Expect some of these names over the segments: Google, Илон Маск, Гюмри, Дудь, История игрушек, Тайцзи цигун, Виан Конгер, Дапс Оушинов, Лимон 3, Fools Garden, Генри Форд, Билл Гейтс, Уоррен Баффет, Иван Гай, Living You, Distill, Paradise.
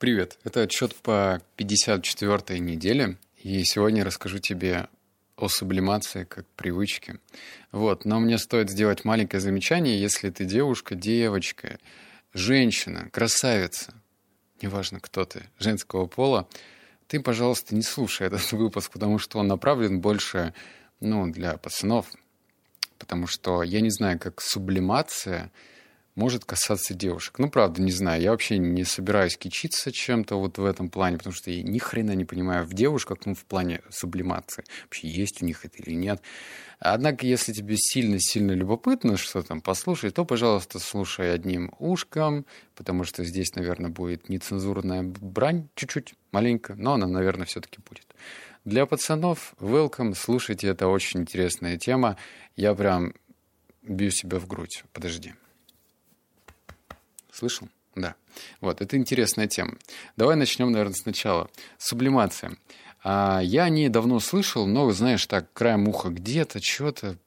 Привет, это отчет по 54-й неделе, и сегодня я расскажу тебе о сублимации как привычке. Но мне стоит сделать маленькое замечание, если ты девушка, девочка, женщина, красавица, неважно кто ты, женского пола, ты, пожалуйста, не слушай этот выпуск, потому что он направлен больше, для пацанов, потому что я не знаю, как сублимация может касаться девушек. Правда, не знаю. Я вообще не собираюсь кичиться чем-то в этом плане, потому что я ни хрена не понимаю в девушках, в плане сублимации. Вообще, есть у них это или нет. Однако, если тебе сильно-сильно любопытно, что там послушать, то, пожалуйста, слушай одним ушком, потому что здесь, наверное, будет нецензурная брань чуть-чуть, маленько, но она, наверное, все-таки будет. Для пацанов, welcome, слушайте, это очень интересная тема. Я прям бью себя в грудь. Подожди. Слышал? Да. Это интересная тема. Давай начнем, наверное, сначала. Сублимация. Я о ней давно слышал, но, знаешь, так, краем уха где-то, что-то.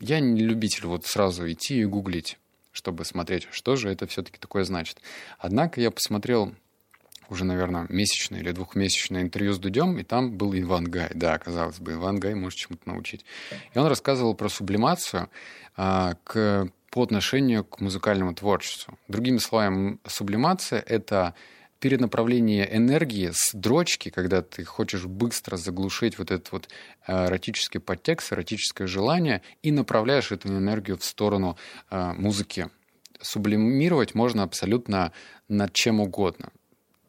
Я не любитель сразу идти и гуглить, чтобы смотреть, что же это все-таки такое значит. Однако я посмотрел уже, наверное, месячное или двухмесячное интервью с Дудем, и там был Иван Гай. Да, казалось бы, Иван Гай может чему-то научить. И он рассказывал про сублимацию по отношению к музыкальному творчеству. Другими словами, сублимация — это перенаправление энергии с дрочки, когда ты хочешь быстро заглушить этот эротический подтекст, эротическое желание, и направляешь эту энергию в сторону музыки. Сублимировать можно абсолютно над чем угодно.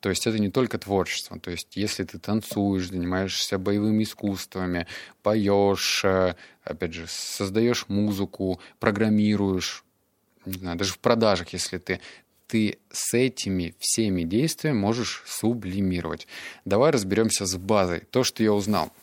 То есть это не только творчество. То есть если ты танцуешь, занимаешься боевыми искусствами, поешь, опять же, создаешь музыку, программируешь, не знаю, даже в продажах, если ты с этими всеми действиями можешь сублимировать. Давай разберемся с базой. То, что я узнал.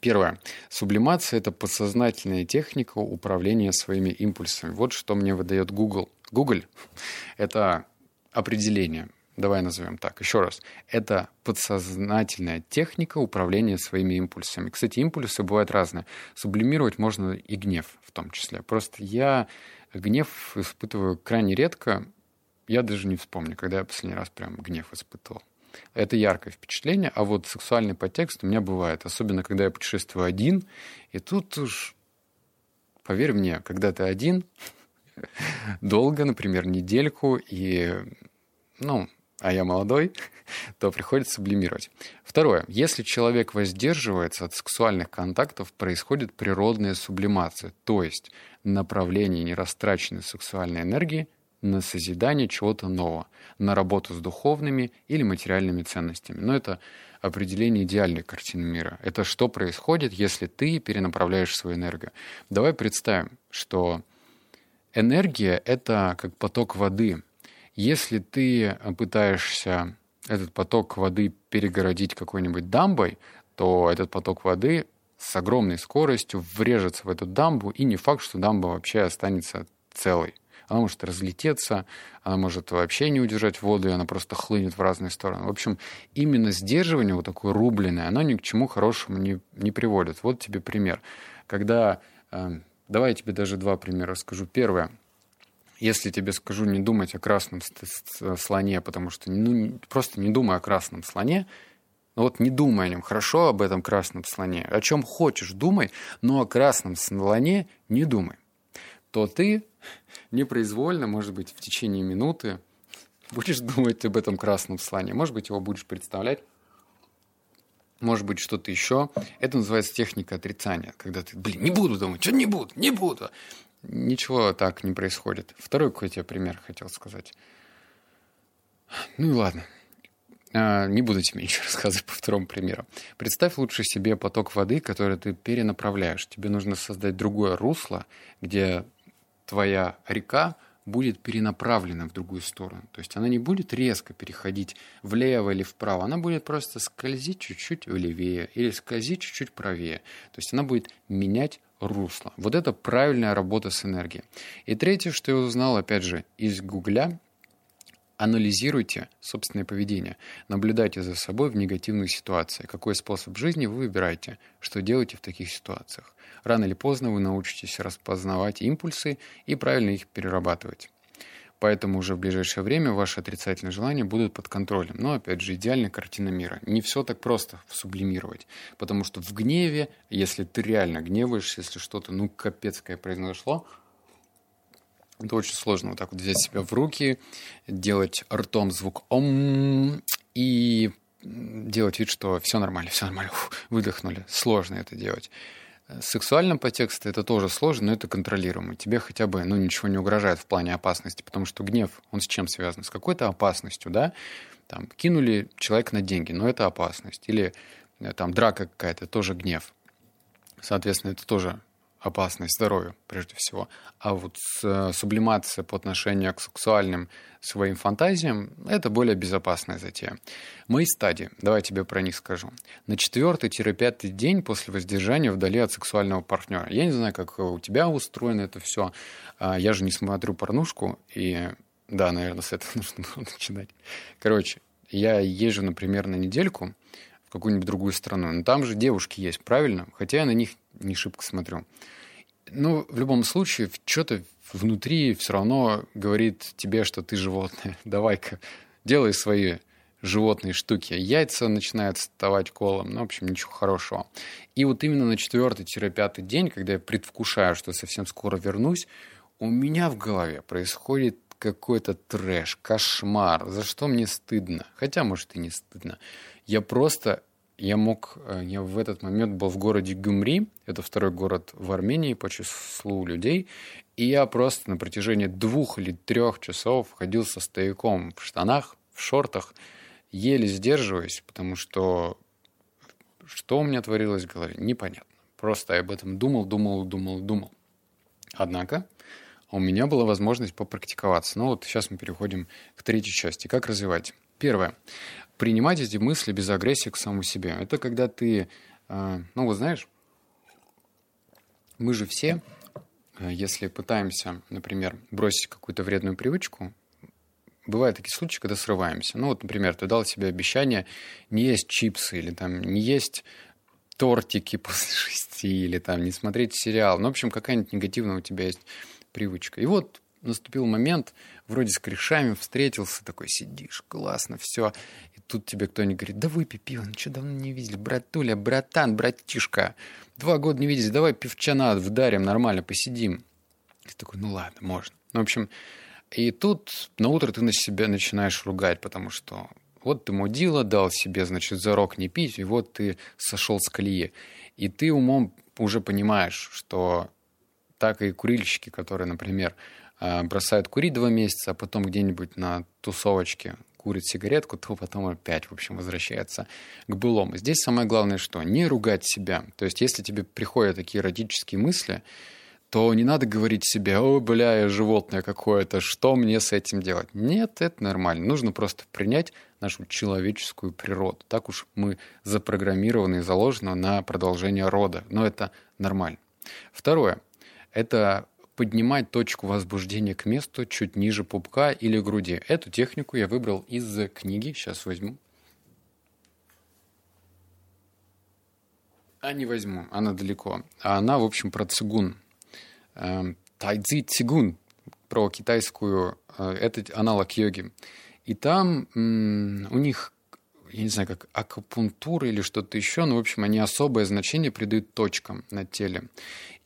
Первое. Сублимация — это подсознательная техника управления своими импульсами. Что мне выдает Google. Google — это определение. Давай назовем так, еще раз. Это подсознательная техника управления своими импульсами. Кстати, импульсы бывают разные. Сублимировать можно и гнев в том числе. Просто я гнев испытываю крайне редко. Я даже не вспомню, когда я последний раз прям гнев испытывал. Это яркое впечатление, а сексуальный подтекст у меня бывает. Особенно, когда я путешествую один. И тут уж, поверь мне, когда ты один, долго, например, недельку, и, а я молодой, то приходится сублимировать. Второе. Если человек воздерживается от сексуальных контактов, происходит природная сублимация, то есть направление нерастраченной сексуальной энергии на созидание чего-то нового, на работу с духовными или материальными ценностями. Это определение идеальной картины мира. Это что происходит, если ты перенаправляешь свою энергию. Давай представим, что энергия — это как поток воды. Если ты пытаешься этот поток воды перегородить какой-нибудь дамбой, то этот поток воды с огромной скоростью врежется в эту дамбу, и не факт, что дамба вообще останется целой. Она может разлететься, она может вообще не удержать воду, и она просто хлынет в разные стороны. В общем, именно сдерживание такое рубленное, оно ни к чему хорошему не приводит. Тебе пример. Давай я тебе даже два примера скажу. Первое. Если тебе скажу не думать о красном слоне, потому что просто не думай о красном слоне, не думай о нем, хорошо, об этом красном слоне, о чем хочешь думай, но о красном слоне не думай, то ты непроизвольно, может быть, в течение минуты будешь думать об этом красном слоне, может быть, его будешь представлять, может быть, что-то еще. Это называется техника отрицания, когда ты, не буду думать, что не буду. Ничего так не происходит. Второй какой-то пример хотел сказать. Ладно. Не буду тебе ничего рассказывать по второму примеру. Представь лучше себе поток воды, который ты перенаправляешь. Тебе нужно создать другое русло, где твоя река будет перенаправлена в другую сторону. То есть она не будет резко переходить влево или вправо. Она будет просто скользить чуть-чуть левее или скользить чуть-чуть правее. То есть она будет менять русло. Это правильная работа с энергией. И третье, что я узнал, опять же, из Гугля, анализируйте собственное поведение, наблюдайте за собой в негативной ситуации, какой способ жизни вы выбираете, что делаете в таких ситуациях. Рано или поздно вы научитесь распознавать импульсы и правильно их перерабатывать. Поэтому уже в ближайшее время ваши отрицательные желания будут под контролем. Но, опять же, идеальная картина мира. Не все так просто сублимировать. Потому что в гневе, если ты реально гневаешься, если что-то, ну, капецкое произошло, это очень сложно вот так вот взять себя в руки, делать ртом звук «ом» и делать вид, что все нормально, выдохнули. Сложно это делать. Сексуальный подтекст — это тоже сложно, но это контролируемо. Тебе хотя бы, ну, ничего не угрожает в плане опасности, потому что гнев, он с чем связан? С какой-то опасностью, да? Там, кинули человека на деньги, но это опасность. Или там драка какая-то, тоже гнев. Соответственно, это тоже опасность здоровью, прежде всего. А вот сублимация по отношению к сексуальным своим фантазиям — это более безопасная затея. Мои стадии, давай я тебе про них скажу. На 4-5 день после воздержания вдали от сексуального партнера. Я не знаю, как у тебя устроено это все. Я же не смотрю порнушку, и да, наверное, с этого нужно начинать. Короче, я езжу, например, на недельку в какую-нибудь другую страну. Но там же девушки есть, правильно? Хотя я на них не шибко смотрю. Ну, в любом случае, что-то внутри все равно говорит тебе, что ты животное. Давай-ка, делай свои животные штуки. Яйца начинают вставать колом. Ну, в общем, ничего хорошего. И вот именно на 4-5 день, когда я предвкушаю, что совсем скоро вернусь, у меня в голове происходит какой-то трэш, кошмар. За что мне стыдно? Хотя, может, и не стыдно. Я в этот момент был в городе Гюмри, это второй город в Армении по числу людей, и я просто на протяжении 2 или 3 часов ходил со стояком в штанах, в шортах, еле сдерживаясь, потому что у меня творилось в голове, непонятно. Просто я об этом думал. Однако у меня была возможность попрактиковаться. Ну вот сейчас мы переходим к третьей части. Как развивать? Первое. Принимать эти мысли без агрессии к самому себе. Это когда ты... мы же все, если пытаемся, например, бросить какую-то вредную привычку, бывают такие случаи, когда срываемся. Ну вот, например, ты дал себе обещание не есть чипсы или там не есть тортики после 6 или там не смотреть сериал. Ну, в общем, какая-нибудь негативная у тебя есть привычка. И вот наступил момент, вроде с корешами встретился, такой сидишь, классно, все. И тут тебе кто-нибудь говорит: да выпей пиво, ну что, давно не видели, братуля, братан, братишка. 2 года не виделись, давай пивчана вдарим, нормально, посидим. И ты такой, ну ладно, можно. Ну, в общем, и тут наутро ты на себя начинаешь ругать, потому что вот ты мудила, дал себе, значит, зарок не пить, и вот ты сошел с колеи. И ты умом уже понимаешь, что так и курильщики, которые, например, бросают курить 2 месяца, а потом где-нибудь на тусовочке курит сигаретку, то потом опять, в общем, возвращается к былому. Здесь самое главное что? Не ругать себя. То есть, если тебе приходят такие эротические мысли, то не надо говорить себе: «О, бля, я животное какое-то, что мне с этим делать?» Нет, это нормально. Нужно просто принять нашу человеческую природу. Так уж мы запрограммированы и заложены на продолжение рода. Но это нормально. Второе. Это поднимать точку возбуждения к месту чуть ниже пупка или груди. Эту технику я выбрал из книги. Сейчас возьму. А не возьму, она далеко. А она, в общем, про цигун. Тайцзи цигун, про китайскую, это аналог йоги. И там у них, я не знаю, как акупунктура или что-то еще, но, в общем, они особое значение придают точкам на теле.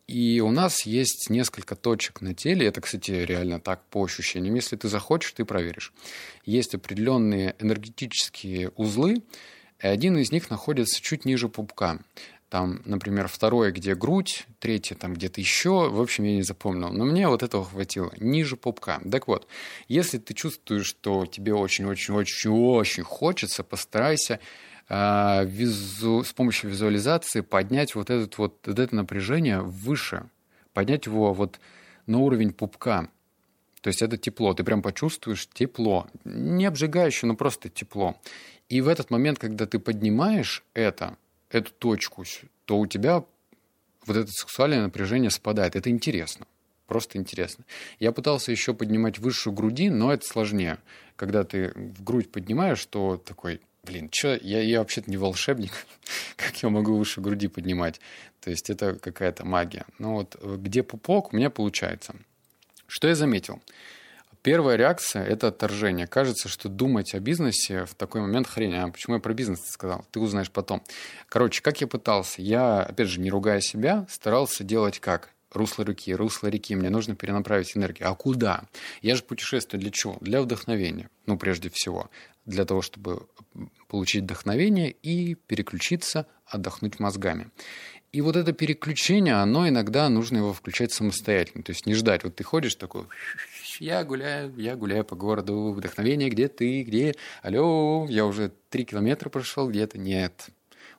И у нас есть несколько точек на теле. Это, кстати, реально так по ощущениям. Если ты захочешь, ты проверишь. Есть определенные энергетические узлы, и один из них находится чуть ниже пупка. Там, например, 2, где грудь, 3 там где-то еще. В общем, я не запомнил. Но мне вот этого хватило. Ниже пупка. Так вот, если ты чувствуешь, что тебе очень-очень-очень-очень хочется, постарайся с помощью визуализации поднять вот это напряжение выше, поднять его вот на уровень пупка. То есть это тепло, ты прям почувствуешь тепло, не обжигающе, но просто тепло. И в этот момент, когда ты поднимаешь эту точку, то у тебя вот это сексуальное напряжение спадает. Это интересно. Просто интересно. Я пытался еще поднимать выше груди, но это сложнее. Когда ты в грудь поднимаешь, то такой... Блин, что, я вообще-то не волшебник, как я могу выше груди поднимать? То есть это какая-то магия. Но вот где пупок, у меня получается. Что я заметил? Первая реакция – это отторжение. Кажется, что думать о бизнесе в такой момент хрень. А почему я про бизнес сказал? Ты узнаешь потом. Короче, как я пытался? Я, опять же, не ругая себя, старался делать как? Русло реки. Мне нужно перенаправить энергию. А куда? Я же путешествую для чего? Для вдохновения. Ну, прежде всего. Для того, чтобы получить вдохновение и переключиться, отдохнуть мозгами. И вот это переключение, оно иногда нужно его включать самостоятельно. То есть не ждать. Вот ты ходишь такой, я гуляю по городу, вдохновение, где ты, где? Алло, я уже 3 километра прошел, где-то нет.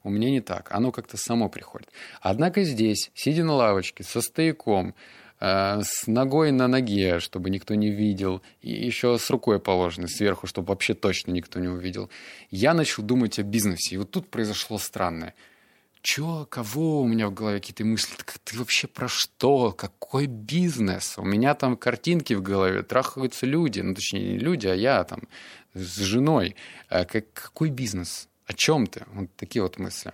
У меня не так. Оно как-то само приходит. Однако здесь, сидя на лавочке, со стояком, с ногой на ноге, чтобы никто не видел, и еще с рукой положенной сверху, чтобы вообще точно никто не увидел, я начал думать о бизнесе. И вот тут произошло странное. Чё, кого у меня в голове какие-то мысли? Так ты вообще про что? Какой бизнес? У меня там картинки в голове, трахаются люди. Ну, точнее, не люди, а я там с женой. Какой бизнес? О чем ты? Вот такие вот мысли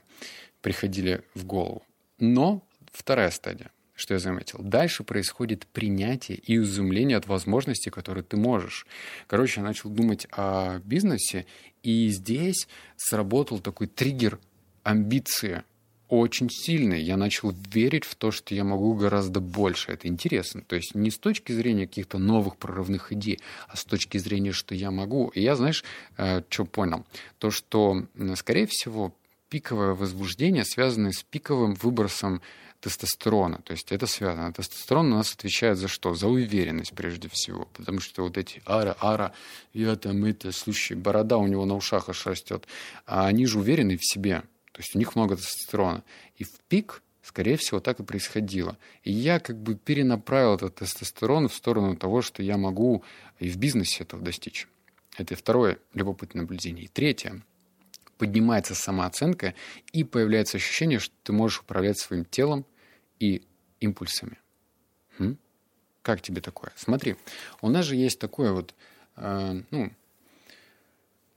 приходили в голову. Но вторая стадия, что я заметил. Дальше происходит принятие и изумление от возможностей, которые ты можешь. Короче, я начал думать о бизнесе, и здесь сработал такой триггер амбиции. Очень сильный. Я начал верить в то, что я могу гораздо больше. Это интересно. То есть не с точки зрения каких-то новых прорывных идей, а с точки зрения, что я могу. И я, знаешь, что понял? То, что, скорее всего, пиковое возбуждение связано с пиковым выбросом тестостерона. То есть это связано. Тестостерон у нас отвечает за что? За уверенность прежде всего. Потому что вот эти ара, я там это, слушай, борода у него на ушах аж растет. А они же уверены в себе. То есть у них много тестостерона. И в пик, скорее всего, так и происходило. И я как бы перенаправил этот тестостерон в сторону того, что я могу и в бизнесе этого достичь. Это второе любопытное наблюдение. И третье. Поднимается самооценка, и появляется ощущение, что ты можешь управлять своим телом и импульсами. Как тебе такое? Смотри, у нас же есть такое вот...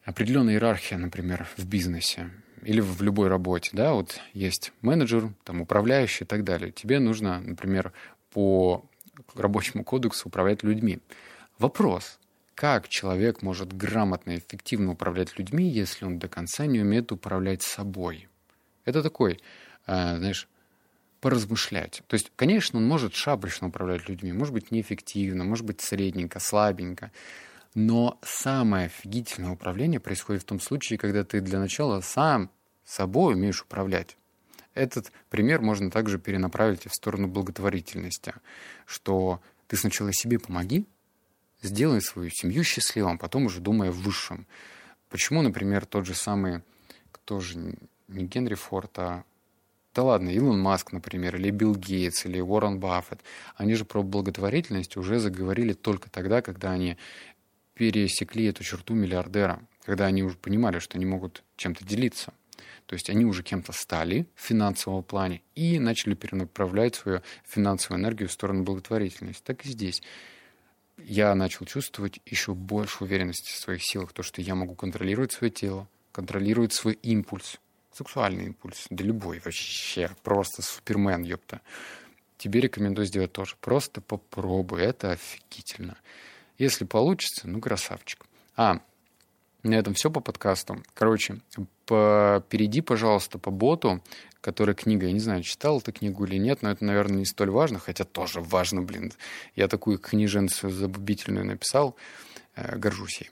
определенная иерархия, например, в бизнесе или в любой работе, да, вот есть менеджер, там, управляющий и так далее. Тебе нужно, например, по рабочему кодексу управлять людьми. Вопрос, как человек может грамотно и эффективно управлять людьми, если он до конца не умеет управлять собой? Это такой, поразмышлять. То есть, конечно, он может шапочно управлять людьми, может быть, неэффективно, может быть, средненько, слабенько. Но самое офигительное управление происходит в том случае, когда ты для начала сам собой умеешь управлять. Этот пример можно также перенаправить в сторону благотворительности, что ты сначала себе помоги, сделай свою семью счастливым, потом уже думай о высшем. Почему, например, тот же самый, кто же, не Генри Форд, а... Да ладно, Илон Маск, например, или Билл Гейтс, или Уоррен Баффет, они же про благотворительность уже заговорили только тогда, когда они... пересекли эту черту миллиардера, когда они уже понимали, что они могут чем-то делиться. То есть они уже кем-то стали в финансовом плане и начали перенаправлять свою финансовую энергию в сторону благотворительности. Так и здесь. Я начал чувствовать еще больше уверенности в своих силах, то, что я могу контролировать свое тело, контролировать свой импульс, сексуальный импульс, да любой вообще, просто супермен, ёпта. Тебе рекомендую сделать тоже. Просто попробуй, это офигительно. Если получится, красавчик. На этом все по подкасту. Короче, перейди, пожалуйста, по боту, который книга, я не знаю, читал ты книгу или нет, но это, наверное, не столь важно, хотя тоже важно, блин. Я такую книженцию забубительную написал, горжусь ей.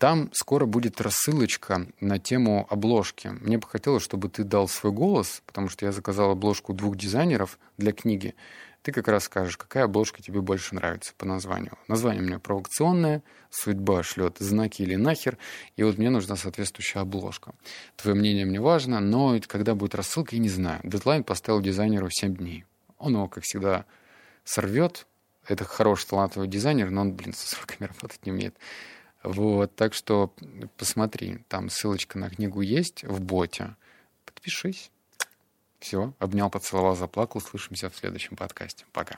Там скоро будет рассылочка на тему обложки. Мне бы хотелось, чтобы ты дал свой голос, потому что я заказал обложку 2 дизайнеров для книги. Ты как раз скажешь, какая обложка тебе больше нравится по названию. Название у меня провокационное, судьба шлет знаки или нахер, и вот мне нужна соответствующая обложка. Твое мнение мне важно, но когда будет рассылка, я не знаю. Дедлайн поставил дизайнеру 7 дней. Он его, как всегда, сорвет. Это хороший, талантливый дизайнер, но он, со сроками работать не умеет. Вот, так что посмотри, там ссылочка на книгу есть в боте. Подпишись. Все, обнял, поцеловал, заплакал. Слышимся в следующем подкасте. Пока.